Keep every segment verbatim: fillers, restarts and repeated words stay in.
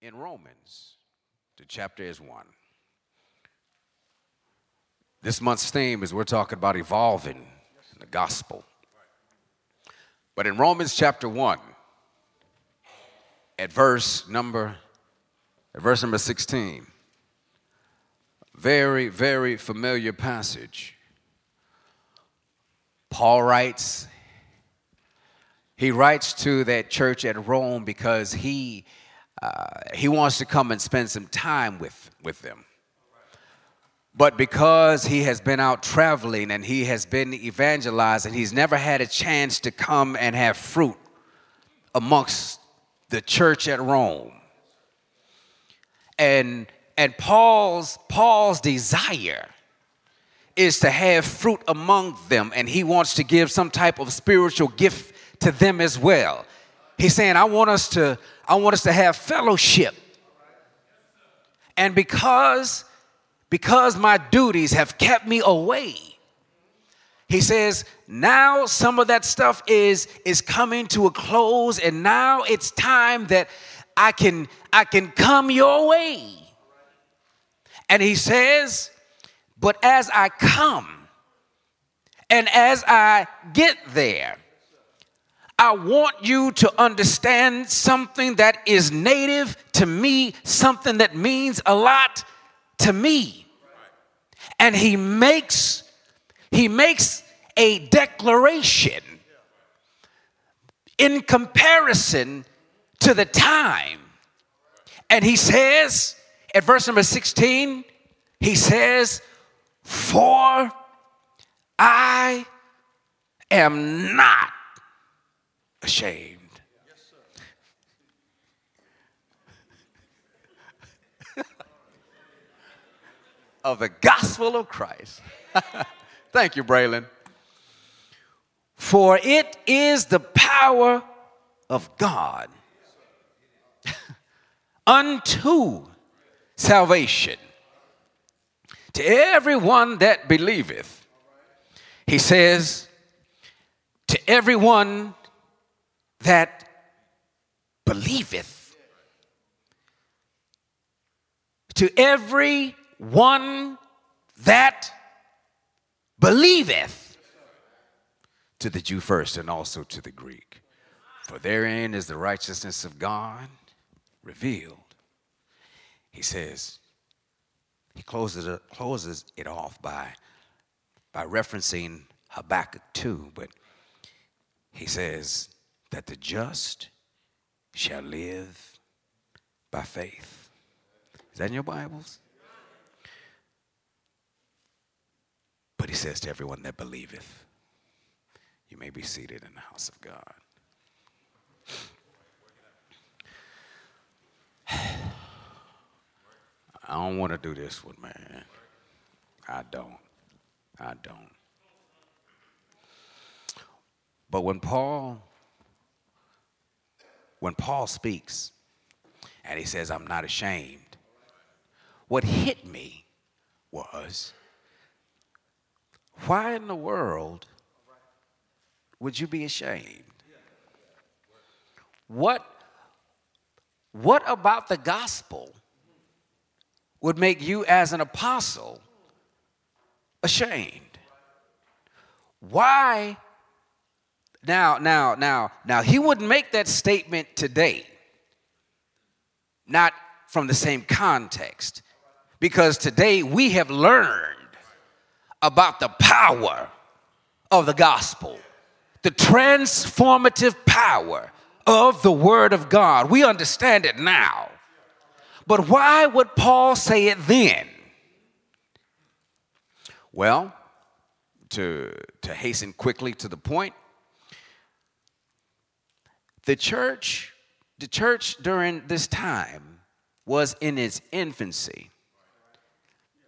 in Romans, the chapter is one. This month's theme is we're talking about evolving in the gospel. But in Romans chapter one, at verse number, at verse number sixteen, very, very familiar passage. Paul writes, he writes to that church at Rome because he Uh, he wants to come and spend some time with, with them. But because he has been out traveling and he has been evangelizing, he's never had a chance to come and have fruit amongst the church at Rome. And, and Paul's, Paul's desire is to have fruit among them, and he wants to give some type of spiritual gift to them as well. He's saying, I want us to, I want us to have fellowship. And because, because my duties have kept me away, he says, now some of that stuff is, is coming to a close, and now it's time that I can, I can come your way. And he says, but as I come and as I get there, I want you to understand something that is native to me, something that means a lot to me. And he makes, he makes a declaration in comparison to the time. And he says, at verse number sixteen, he says, for I am not ashamed. Yes, of the gospel of Christ. Thank you, Braylon. For it is the power of God unto salvation to everyone that believeth. He says, to everyone that believeth, to every one that believeth, to the Jew first and also to the Greek. For therein is the righteousness of God revealed. He says, he closes it, closes it off by, by referencing Habakkuk two, but he says, that the just shall live by faith. Is that in your Bibles? But he says to everyone that believeth, you may be seated in the house of God. I don't want to do this one, man. I don't. I don't. But when Paul... When Paul speaks and he says, I'm not ashamed, what hit me was, why in the world would you be ashamed? What, what about the gospel would make you as an apostle ashamed? Why? Now, now, now, now, he wouldn't make that statement today, not from the same context, because today we have learned about the power of the gospel, the transformative power of the Word of God. We understand it now. But why would Paul say it then? Well, to, to hasten quickly to the point, The church, the church during this time was in its infancy.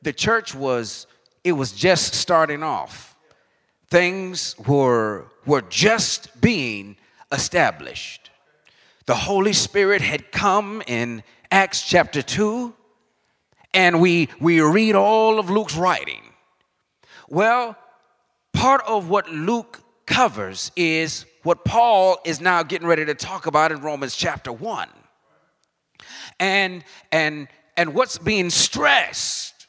The church was, it was just starting off. Things were, were just being established. The Holy Spirit had come in Acts chapter two, and we, we read all of Luke's writing. Well, part of what Luke covers is what Paul is now getting ready to talk about in Romans chapter one. and and and what's being stressed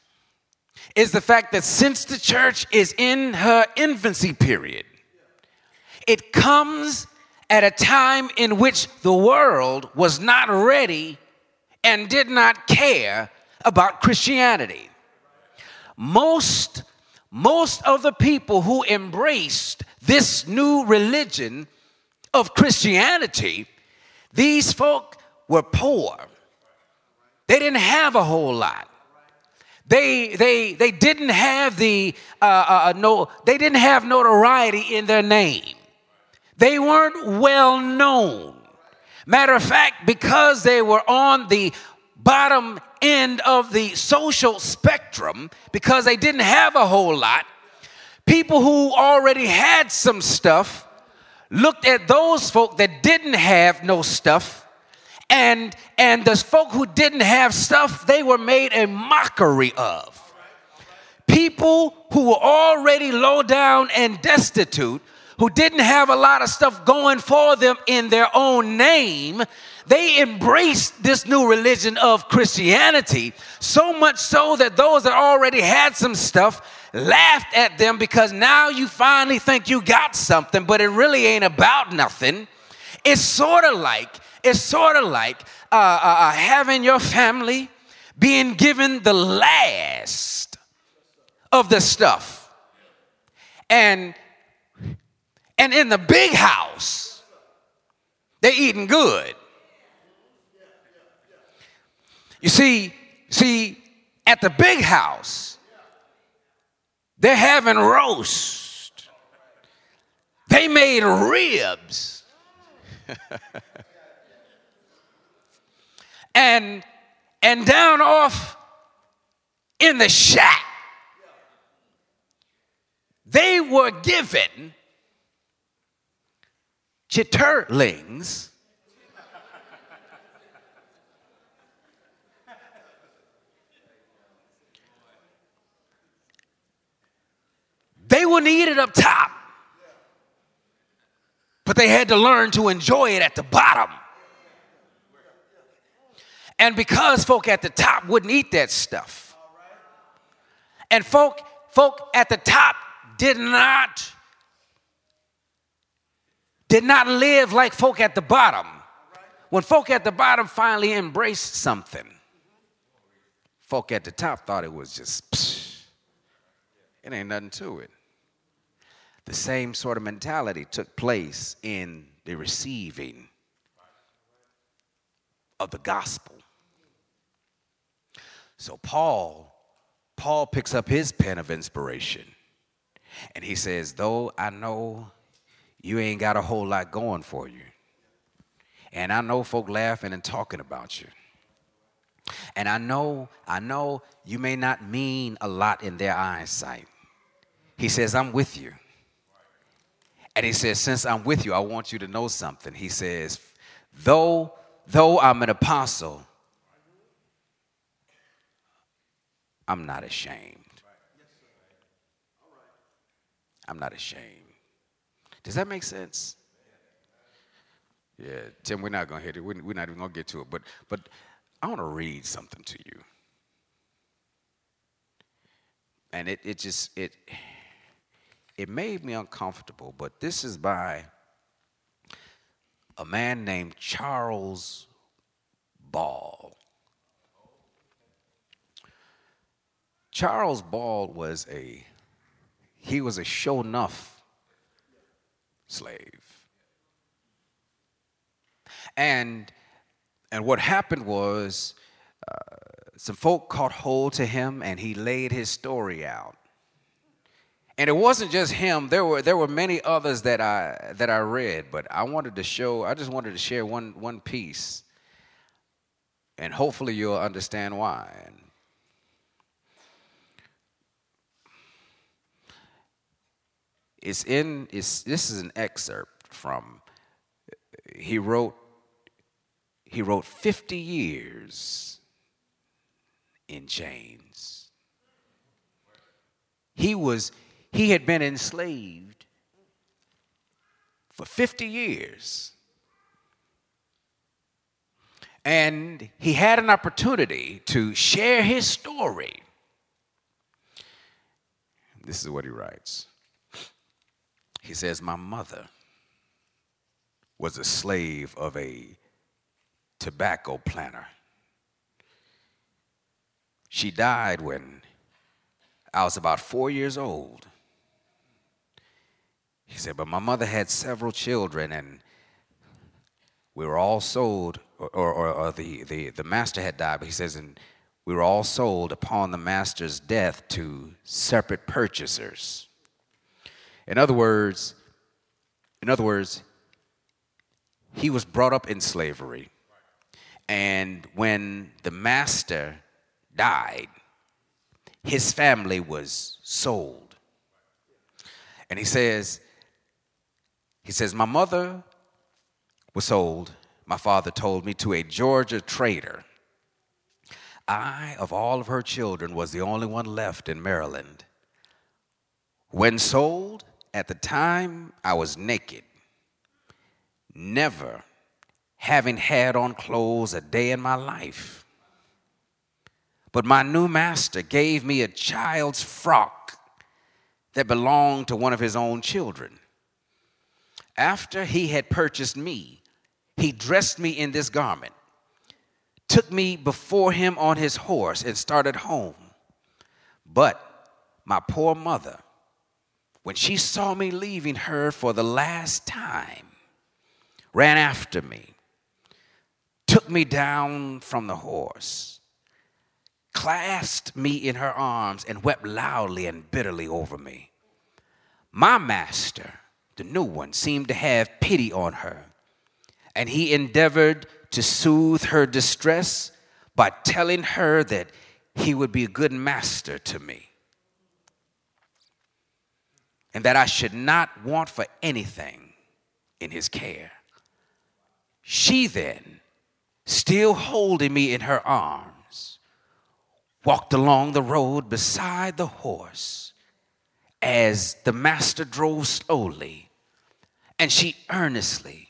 is the fact that since the church is in her infancy period, it comes at a time in which the world was not ready and did not care about Christianity. Most, most of the people who embraced this new religion of Christianity, these folk were poor. They didn't have a whole lot. They they they didn't have the uh, uh, no. They didn't have notoriety in their name. They weren't well known. Matter of fact, because they were on the bottom end of the social spectrum, because they didn't have a whole lot, people who already had some stuff looked at those folk that didn't have no stuff, and and the folk who didn't have stuff, they were made a mockery of. People who were already low down and destitute, who didn't have a lot of stuff going for them in their own name, they embraced this new religion of Christianity, so much so that those that already had some stuff laughed at them, because now you finally think you got something, but it really ain't about nothing. It's sort of like, it's sort of like uh, uh, having your family being given the last of the stuff. And, and in the big house, they're eating good. You see, see, at the big house, they're having roast. They made ribs. and and down off in the shack, they were given chitterlings . They wouldn't eat it up top, but they had to learn to enjoy it at the bottom. And because folk at the top wouldn't eat that stuff, and folk, folk at the top did not, did not live like folk at the bottom. When folk at the bottom finally embraced something, folk at the top thought it was just, psh, it ain't nothing to it. The same sort of mentality took place in the receiving of the gospel. So Paul, Paul picks up his pen of inspiration, and he says, though I know you ain't got a whole lot going for you, and I know folk laughing and talking about you, and I know, I know you may not mean a lot in their eyesight. He says, I'm with you. And he says, since I'm with you, I want you to know something. He says, though, though I'm an apostle, I'm not ashamed. I'm not ashamed. Does that make sense? Yeah, Tim, we're not going to hit it. We're not even going to get to it. But, but I want to read something to you. And it, it just, it... It made me uncomfortable, but this is by a man named Charles Ball. Charles Ball was a, he was a show enough slave. And, and what happened was uh, some folk caught hold to him, and he laid his story out. And it wasn't just him. There were there were many others that I that I read, but I wanted to show. I just wanted to share one one piece, and hopefully you'll understand why. It's in. It's this is an excerpt from. He wrote. He wrote fifty years in chains. He was. He had been enslaved for fifty years. And he had an opportunity to share his story. This is what he writes. He says, my mother was a slave of a tobacco planter. She died when I was about four years old. He said, but my mother had several children, and we were all sold, or, or, or the, the, the master had died, but he says, and we were all sold upon the master's death to separate purchasers. In other words, in other words, he was brought up in slavery. And when the master died, his family was sold. And he says, he says, my mother was sold, my father told me, to a Georgia trader. I, of all of her children, was the only one left in Maryland. When sold, at the time, I was naked, never having had on clothes a day in my life. But my new master gave me a child's frock that belonged to one of his own children. After he had purchased me, he dressed me in this garment, took me before him on his horse, and started home. But my poor mother, when she saw me leaving her for the last time, ran after me, took me down from the horse, clasped me in her arms, and wept loudly and bitterly over me. My master, the new one, seemed to have pity on her, and he endeavored to soothe her distress by telling her that he would be a good master to me, and that I should not want for anything in his care. She then, still holding me in her arms, walked along the road beside the horse as the master drove slowly, and she earnestly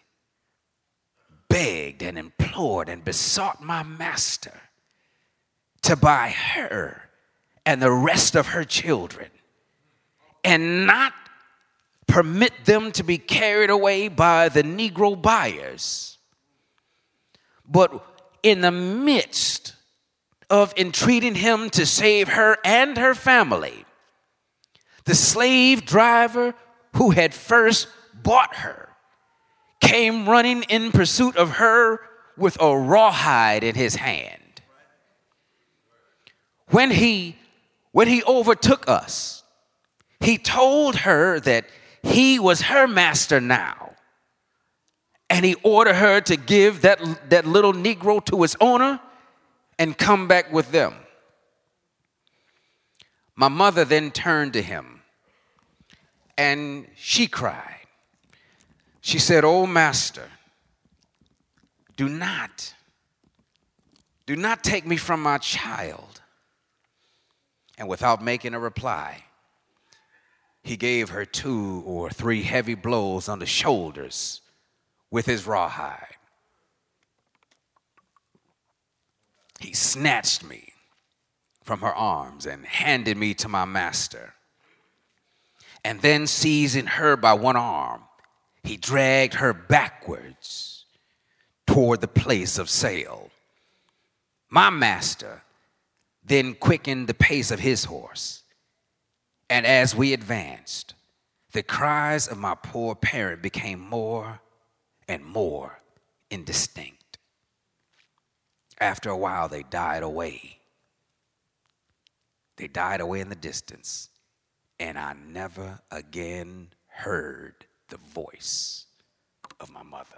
begged and implored and besought my master to buy her and the rest of her children and not permit them to be carried away by the Negro buyers. But in the midst of entreating him to save her and her family, the slave driver who had first bought her came running in pursuit of her with a rawhide in his hand. When he, when he overtook us, he told her that he was her master now, and he ordered her to give that, that little Negro to its owner and come back with them. My mother then turned to him, and she cried. She said, oh, master, do not, do not take me from my child. And without making a reply, he gave her two or three heavy blows on the shoulders with his rawhide. He snatched me from her arms and handed me to my master. And then, seizing her by one arm, he dragged her backwards toward the place of sale. My master then quickened the pace of his horse. And as we advanced, the cries of my poor parent became more and more indistinct. After a while, they died away. They died away in the distance, and I never again heard the voice of my mother.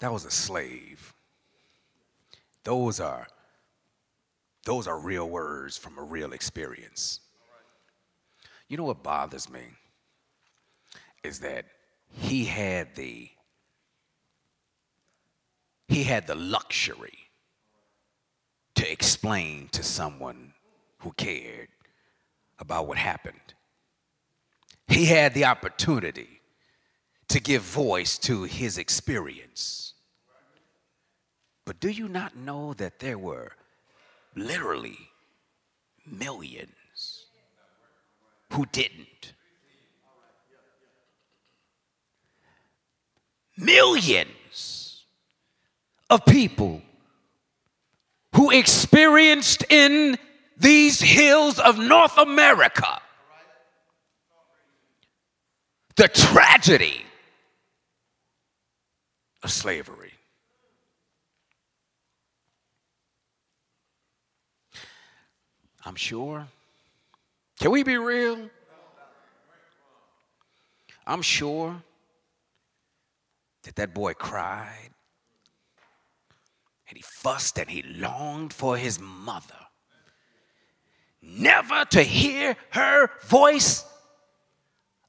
That was a slave. Those are, those are real words from a real experience. You know what bothers me is that he had the, he had the luxury to explain to someone who cared about what happened. He had the opportunity to give voice to his experience. But do you not know that there were literally millions who didn't? Millions of people who experienced in these hills of North America the tragedy of slavery. I'm sure. Can we be real? I'm sure that that boy cried and he fussed and he longed for his mother, never to hear her voice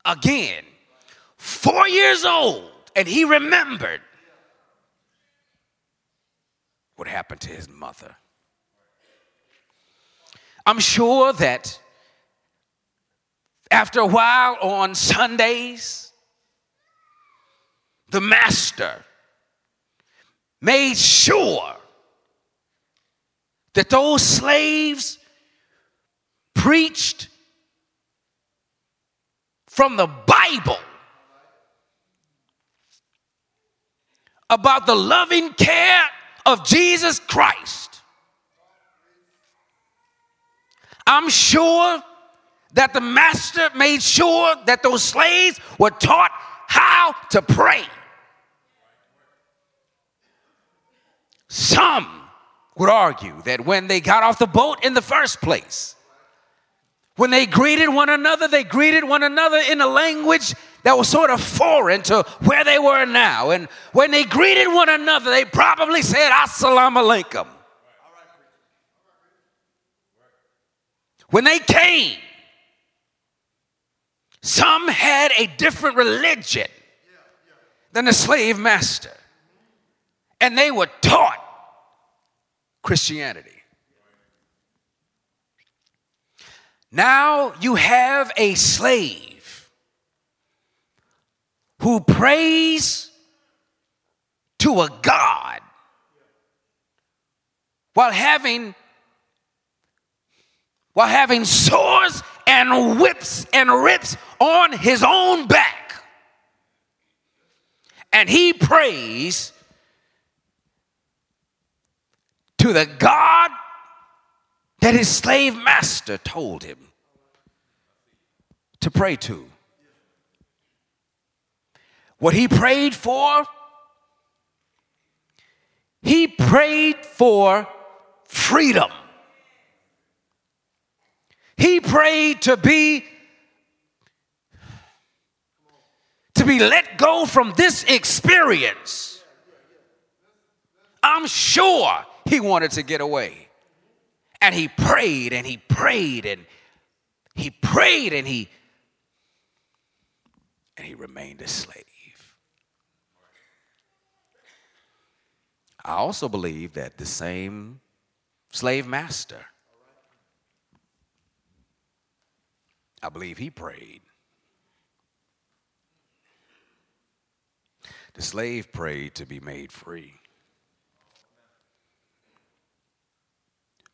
again. Four years old, and he remembered what happened to his mother. I'm sure that after a while on Sundays, the master made sure that those slaves preached from the Bible about the loving care of Jesus Christ. I'm sure that the master made sure that those slaves were taught how to pray. Some would argue that when they got off the boat in the first place, when they greeted one another, they greeted one another in a language that was sort of foreign to where they were now. And when they greeted one another, they probably said, "As-salamu alaykum." When they came, some had a different religion than the slave master, and they were taught Christianity. Now you have a slave who prays to a God while having while having sores and whips and rips on his own back. And he prays to the God that his slave master told him to pray to. What he prayed for, he prayed for freedom. He prayed to be, to be let go from this experience. I'm sure he wanted to get away. And he prayed and he prayed and he prayed and he and he remained a slave. I also believe that the same slave master, I believe he prayed. The slave prayed to be made free.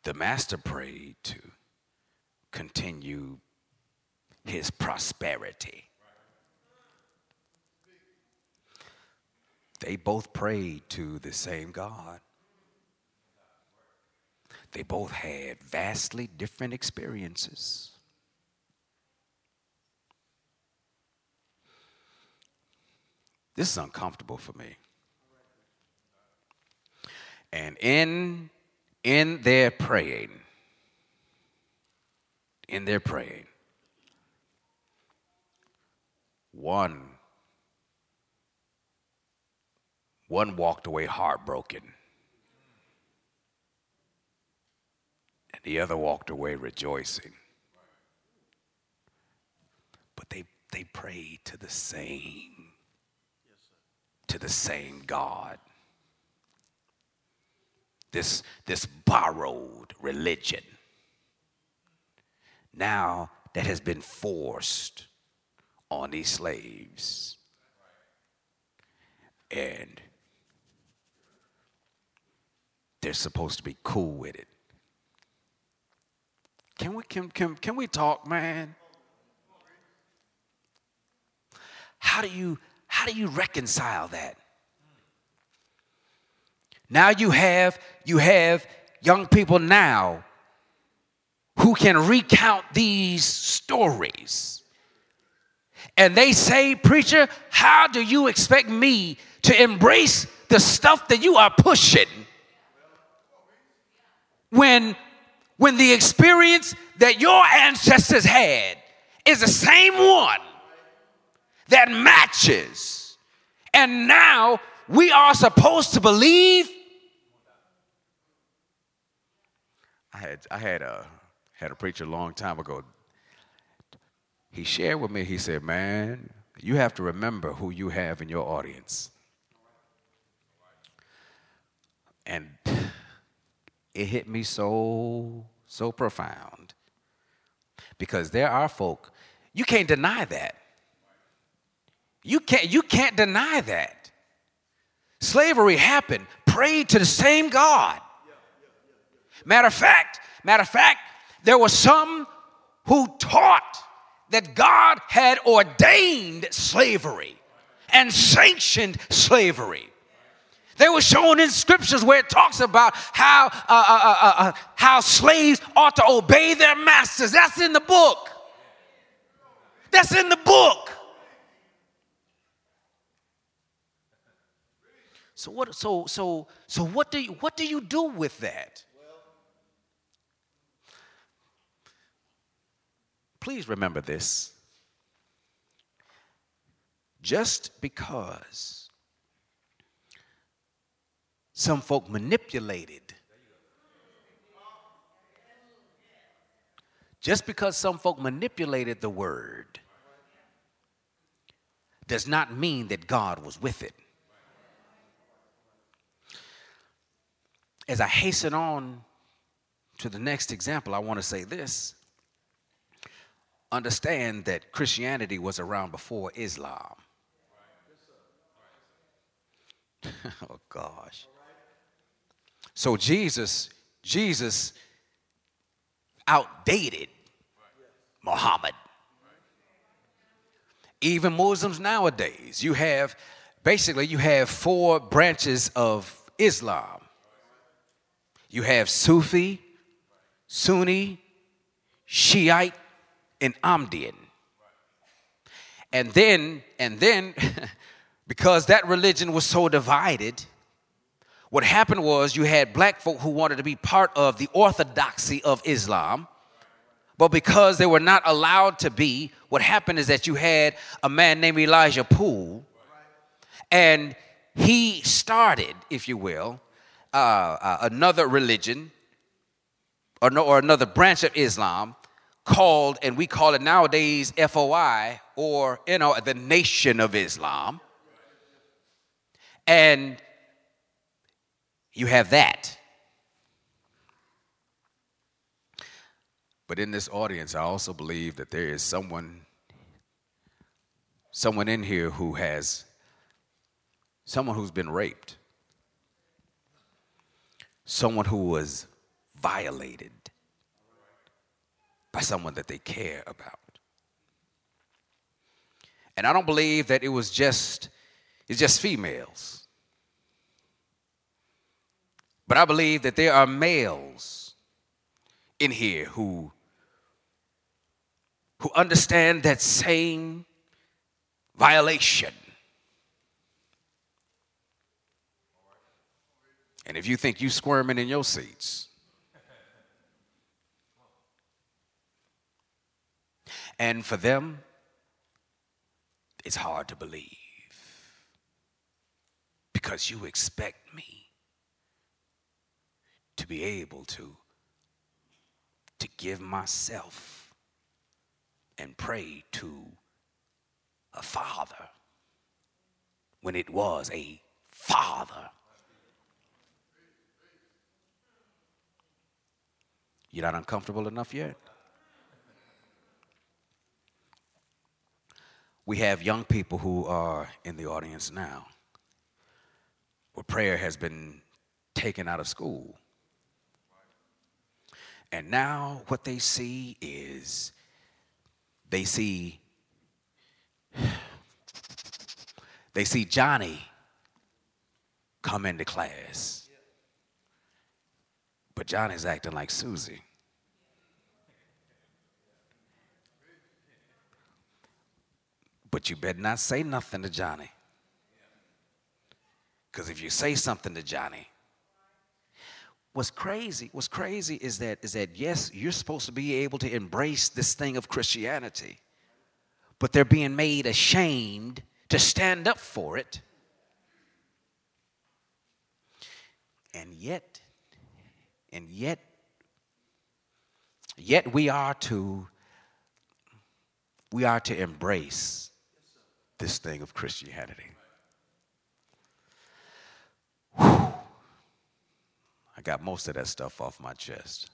The master prayed to continue his prosperity. They both prayed to the same God. They both had vastly different experiences. This is uncomfortable for me. And in In their praying, in their praying, one, one walked away heartbroken, and the other walked away rejoicing. But they, they prayed to the same, to the same God. This, this borrowed religion now that has been forced on these slaves and they're supposed to be cool with it. Can we, can, can, can we talk, man? How do you, how do you reconcile that? Now you have, you have young people now who can recount these stories. And they say, preacher, how do you expect me to embrace the stuff that you are pushing when, when the experience that your ancestors had is the same one that matches? And now we are supposed to believe. I had I had a had a preacher a long time ago. He shared with me. He said, "Man, you have to remember who you have in your audience." And it hit me so so profound, because there are folk, you can't deny that. You can't you can't deny that. Slavery happened. Prayed to the same God. Matter of fact, matter of fact, there were some who taught that God had ordained slavery and sanctioned slavery. They were shown in scriptures where it talks about how uh, uh, uh, uh, how slaves ought to obey their masters. That's in the book. That's in the book. So what? So so so what do you what do you do with that? Please remember this. Just because some folk manipulated, just because some folk manipulated the word, does not mean that God was with it. As I hasten on to the next example, I want to say this. Understand that Christianity was around before Islam. Oh gosh. So Jesus, Jesus outdated Muhammad. Even Muslims nowadays, you have, basically you have four branches of Islam. You have Sufi, Sunni, Shiite, in Ahmadiyya. And then, and then, because that religion was so divided, what happened was you had black folk who wanted to be part of the orthodoxy of Islam, but because they were not allowed to be, what happened is that you had a man named Elijah Poole, and he started, if you will, uh, uh, another religion or, no, or another branch of Islam, called, and we call it nowadays, F O I, or, you know, the Nation of Islam. And you have that. But in this audience, I also believe that there is someone, someone in here who has, someone who's been raped, someone who was violated by someone that they care about. And I don't believe that it was just, it's just females. But I believe that there are males in here who, who understand that same violation. And if you think you squirming in your seats, and for them, it's hard to believe, because you expect me to be able to, to give myself and pray to a father when it was a father. You're not uncomfortable enough yet? We have young people who are in the audience now where prayer has been taken out of school. And now what they see is they see they see Johnny come into class. But Johnny's acting like Susie. But you better not say nothing to Johnny. Because if you say something to Johnny, what's crazy, what's crazy is that, is that, yes, you're supposed to be able to embrace this thing of Christianity, but they're being made ashamed to stand up for it. And yet, and yet, yet we are to, we are to embrace this thing of Christianity. Whew. I got most of that stuff off my chest.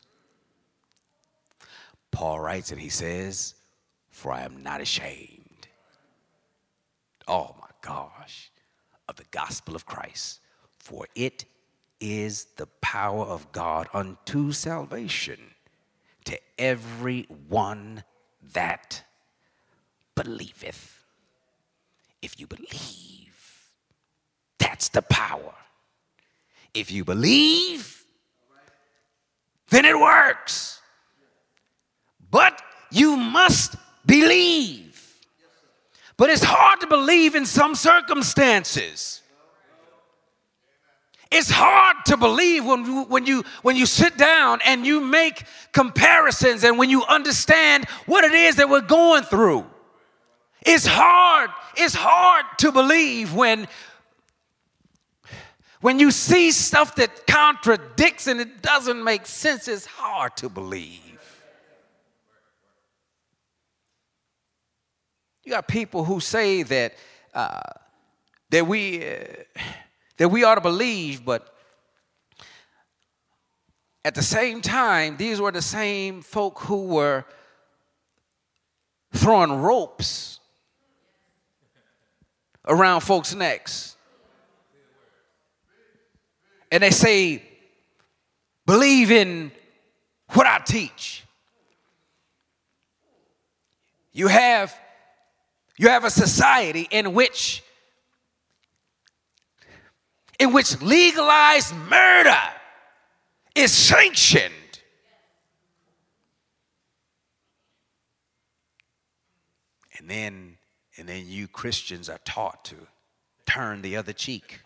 Paul writes and he says, "For I am not ashamed." Oh my gosh, of the gospel of Christ. For it is the power of God unto salvation to every one that believeth. If you believe, that's the power. If you believe, then it works. But you must believe. But it's hard to believe in some circumstances. It's hard to believe when you, when you, when you sit down and you make comparisons and when you understand what it is that we're going through. It's hard. It's hard to believe when When you see stuff that contradicts and it doesn't make sense, it's hard to believe. You got people who say that uh, that we uh, that we ought to believe, but at the same time, these were the same folk who were throwing ropes around folks' necks. And they say, believe in what I teach. You have, you have a society in which, in which legalized murder is sanctioned. And then, and then you Christians are taught to turn the other cheek.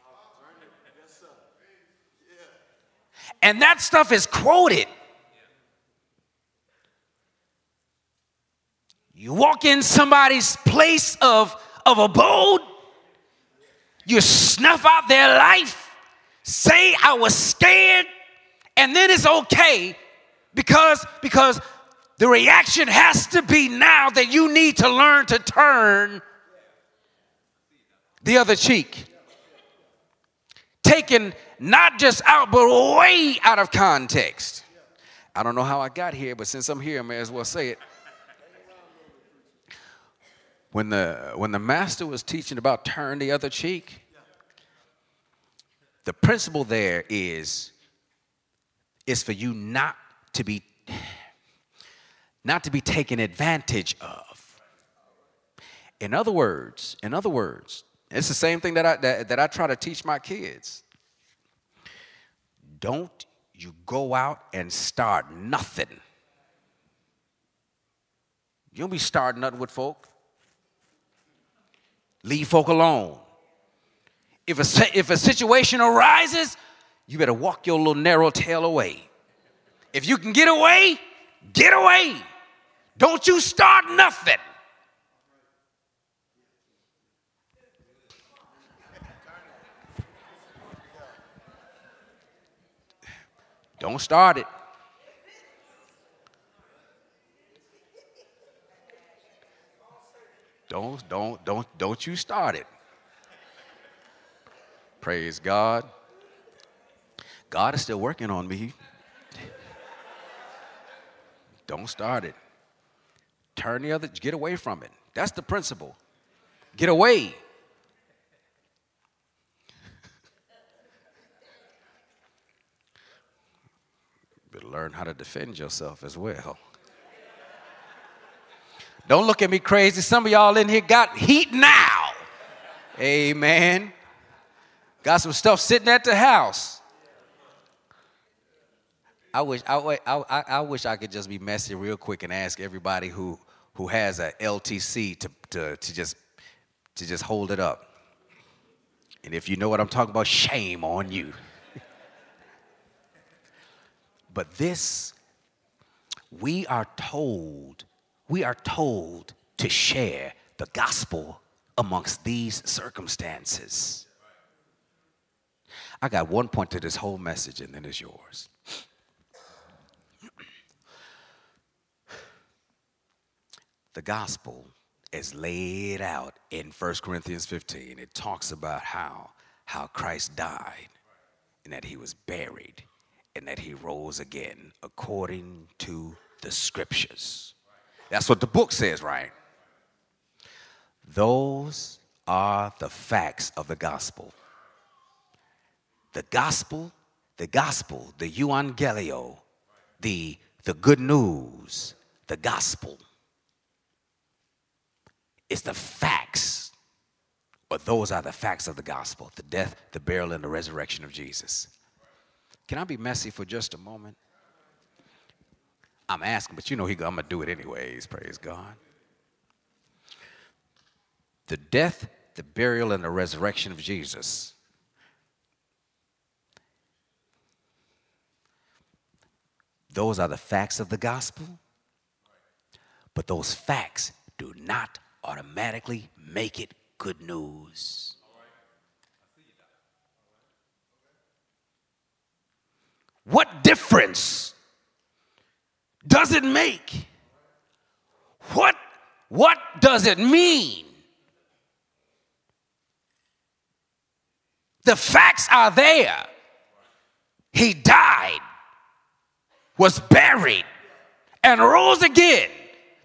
And that stuff is quoted. You walk in somebody's place of, of abode. You snuff out their life. Say, I was scared. And then it's okay. Because, because the reaction has to be now that you need to learn to turn the other cheek. Taken not just out, but way out of context. I don't know how I got here, but since I'm here, I may as well say it. When the, when the master was teaching about turn the other cheek, the principle there is, is for you not to be, not to be taken advantage of. In other words, in other words, it's the same thing that I, that, that I try to teach my kids. Don't you go out and start nothing. You'll be starting nothing with folk. Leave folk alone. If a, if a situation arises, you better walk your little narrow tail away. If you can get away, get away. Don't you start nothing. Don't start it. Don't, don't, don't, don't you start it. Praise God. God is still working on me. Don't start it. Turn the other, get away from it. That's the principle. Get away. to learn how to defend yourself as well. Don't look at me crazy. Some of y'all in here got heat now. Amen. Got some stuff sitting at the house. I wish I, I, I wish I could just be messy real quick and ask everybody who who has a L T C to, to, to just to just hold it up. And if you know what I'm talking about, shame on you. But this, we are told, we are told to share the gospel amongst these circumstances. I got one point to this whole message, and then it's yours. The gospel is laid out in First Corinthians fifteen. It talks about how, how Christ died, and that he was buried, and that he rose again according to the scriptures. That's what the book says, right? Those are the facts of the gospel. The gospel, the gospel, the euangelio, the, the good news, the gospel. It's the facts, but those are the facts of the gospel, the death, the burial, and the resurrection of Jesus. Can I be messy for just a moment? I'm asking, but you know, he, I'm going to do it anyways, praise God. The death, the burial, and the resurrection of Jesus . Those are the facts of the gospel, but those facts do not automatically make it good news. What difference does it make? What, what does it mean? The facts are there. He died, was buried, and rose again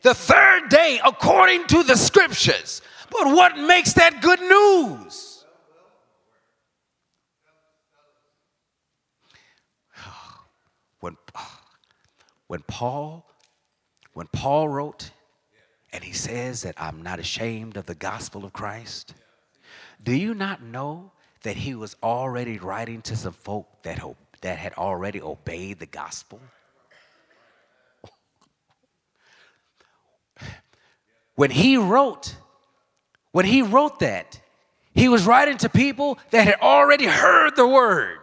the third day according to the scriptures. But what makes that good news? When, when Paul, when Paul wrote, and he says that I'm not ashamed of the gospel of Christ, do you not know that he was already writing to some folk that, that had already obeyed the gospel? When he wrote, when he wrote that, he was writing to people that had already heard the word,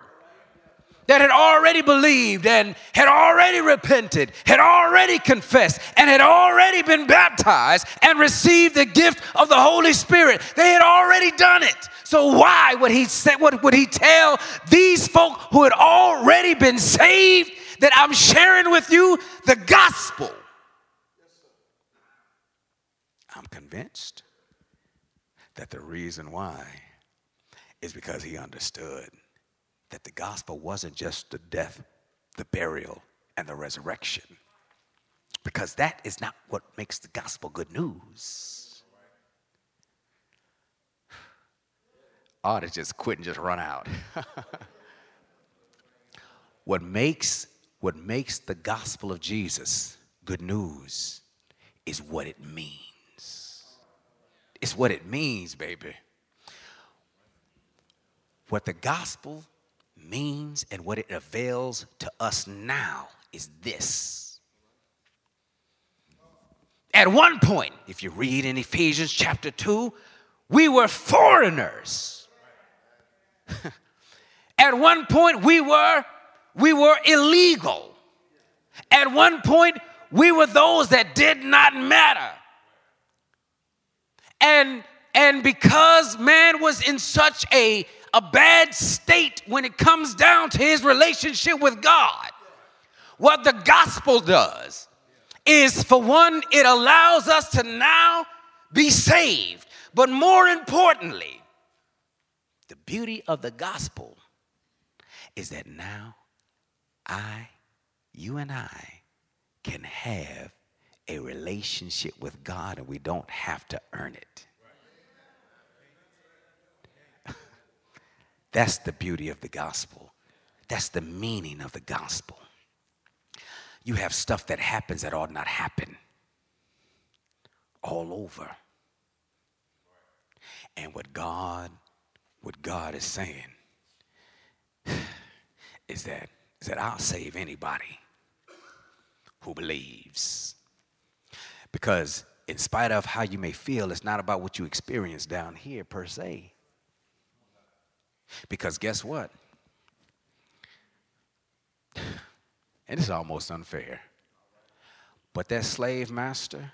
that had already believed and had already repented, had already confessed, and had already been baptized and received the gift of the Holy Spirit. They had already done it. So why would he say, what would he tell these folk who had already been saved that I'm sharing with you the gospel? I'm convinced that the reason why is because he understood that the gospel wasn't just the death, the burial, and the resurrection, because that is not what makes the gospel good news. I ought to just quit and just run out. What makes, what makes the gospel of Jesus good news is what it means. It's what it means, baby. What the gospel means and what it avails to us now is this. At one point, if you read in Ephesians chapter two, we were foreigners. At one point, we were, we were illegal. At one point, we were those that did not matter. And, and because man was in such a, a bad state when it comes down to his relationship with God, what the gospel does is, for one, it allows us to now be saved. But more importantly, the beauty of the gospel is that now I, you and I, can have a relationship with God, and we don't have to earn it. That's the beauty of the gospel. That's the meaning of the gospel. you have stuff that happens that ought not happen all over. And what God, what God is saying is that, is that I'll save anybody who believes. Because in spite of how you may feel, it's not about what you experience down here per se. Because guess what? And it's almost unfair. But that slave master,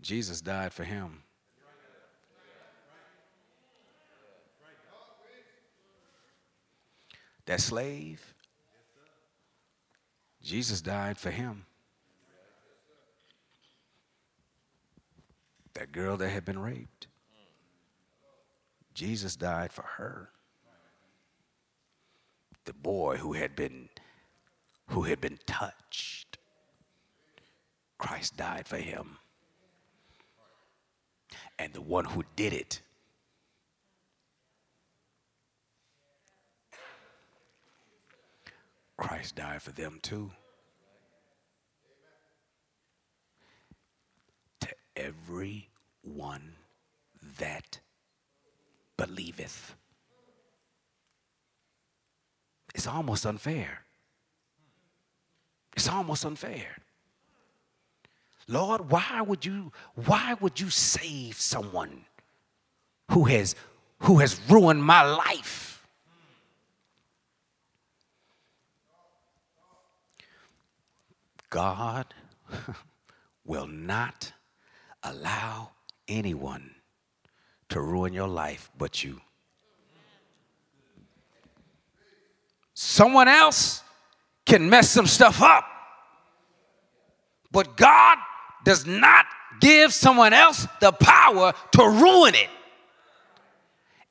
Jesus died for him. That slave, Jesus died for him. That girl that had been raped, Jesus died for her. The boy who had been, who had been touched, Christ died for him. And the one who did it, Christ died for them too. To every one that believeth. It's almost unfair. It's almost unfair. Lord, why would you, why would you save someone who has, who has ruined my life? God will not allow anyone to ruin your life but you. Someone else can mess some stuff up, but God does not give someone else the power to ruin it.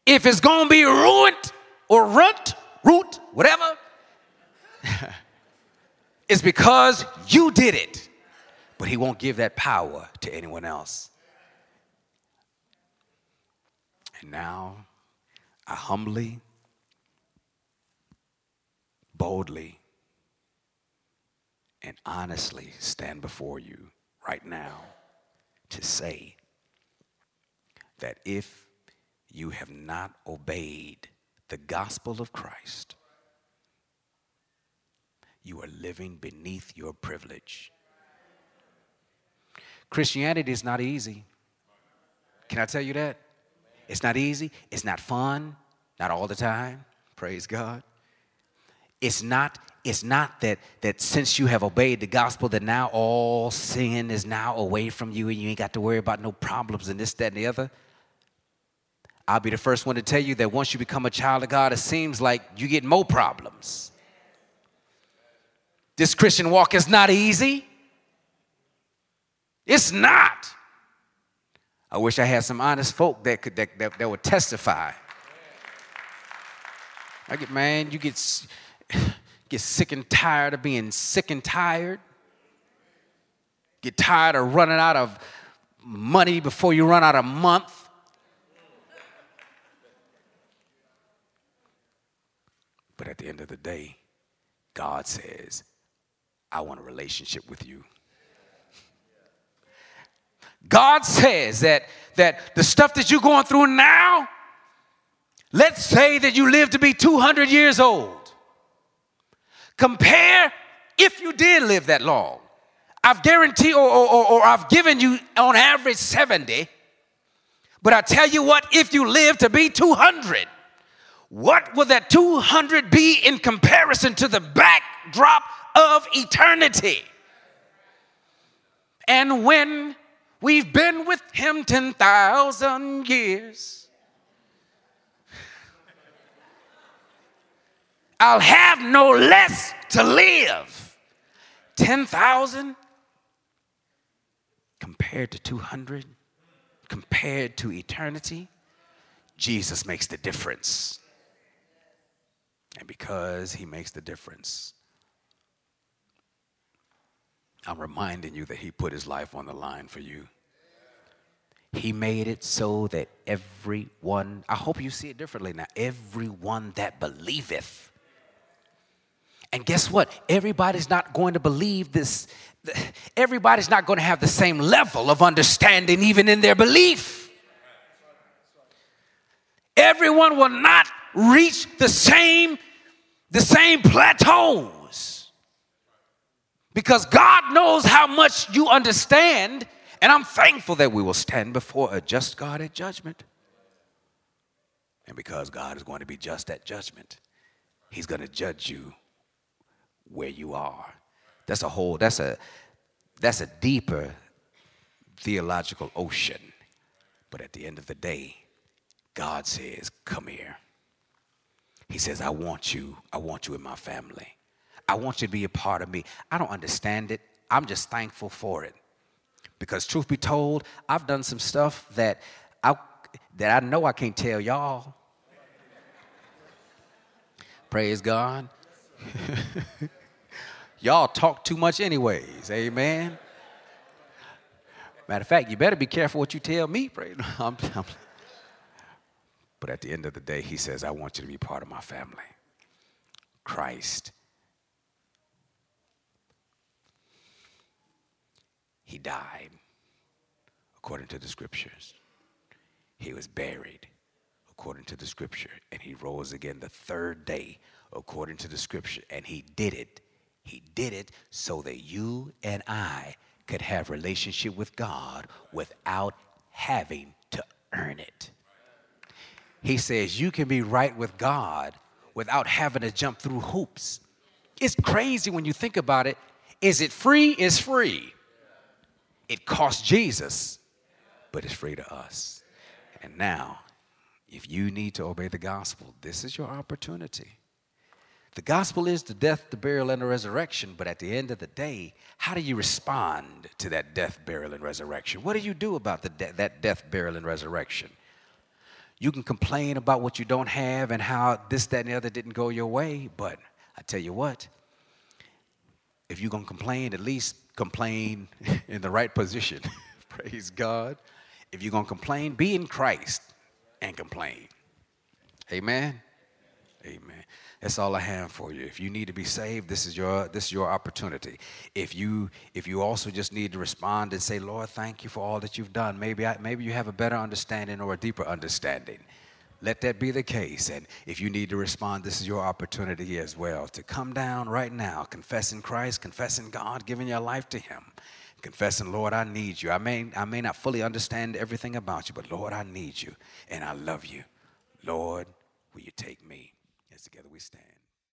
If it's going to be ruined or runt, root, whatever, it's because you did it. But he won't give that power to anyone else. And now I humbly, boldly, and honestly stand before you right now to say that if you have not obeyed the gospel of Christ, you are living beneath your privilege. Christianity is not easy. Can I tell you that? It's not easy. It's not fun. Not all the time. Praise God. It's not, it's not that, that since you have obeyed the gospel that now all sin is now away from you and you ain't got to worry about no problems and this, that, and the other. I'll be the first one to tell you that once you become a child of God, it seems like you get more problems. This Christian walk is not easy. It's not. I wish I had some honest folk that could that, that, that would testify. I get, man, you get... Get sick and tired of being sick and tired. Get tired of running out of money before you run out of month. But at the end of the day, God says, I want a relationship with you. God says that, that the stuff that you're going through now, let's say that you live to be two hundred years old. Compare if you did live that long. I've guaranteed or, or, or I've given you on average seventy. But I tell you what, if you live to be two hundred, what will that two hundred be in comparison to the backdrop of eternity? And when we've been with him ten thousand years, I'll have no less to live. ten thousand compared to two hundred, compared to eternity, Jesus makes the difference. And because he makes the difference, I'm reminding you that he put his life on the line for you. He made it so that everyone, I hope you see it differently now, everyone that believeth. And guess what? Everybody's not going to believe this. Everybody's not going to have the same level of understanding even in their belief. Everyone will not reach the same, the same plateaus. Because God knows how much you understand. And I'm thankful that we will stand before a just God at judgment. And because God is going to be just at judgment, he's going to judge you where you are. That's a whole, that's a, that's a deeper theological ocean. But at the end of the day, God says, come here. He says, I want you. I want you in my family. I want you to be a part of me. I don't understand it. I'm just thankful for it. Because truth be told, I've done some stuff that I, that I know I can't tell y'all. Praise God. Y'all talk too much anyways. Amen. Matter of fact, you better be careful what you tell me. I'm, I'm, but at the end of the day, he says, I want you to be part of my family. Christ, he died according to the scriptures. He was buried according to the scripture. And he rose again the third day according to the scripture. And he did it. He did it so that you and I could have relationship with God without having to earn it. He says you can be right with God without having to jump through hoops. It's crazy when you think about it. Is it free? It's free. It cost Jesus, but it's free to us. And now, if you need to obey the gospel, this is your opportunity. The gospel is the death, the burial, and the resurrection. But at the end of the day, how do you respond to that death, burial, and resurrection? What do you do about the de- that death, burial, and resurrection? You can complain about what you don't have and how this, that, and the other didn't go your way. But I tell you what, if you're going to complain, at least complain in the right position. Praise God. If you're going to complain, be in Christ and complain. Amen. Amen. That's all I have for you. If you need to be saved, this is your this is your opportunity. If you if you also just need to respond and say, Lord, thank you for all that you've done. Maybe I, maybe you have a better understanding or a deeper understanding. Let that be the case. And if you need to respond, this is your opportunity as well to come down right now, confessing Christ, confessing God, giving your life to him. Confessing, Lord, I need you. I may I may not fully understand everything about you, but Lord, I need you and I love you. Lord, will you take me? As together we stand.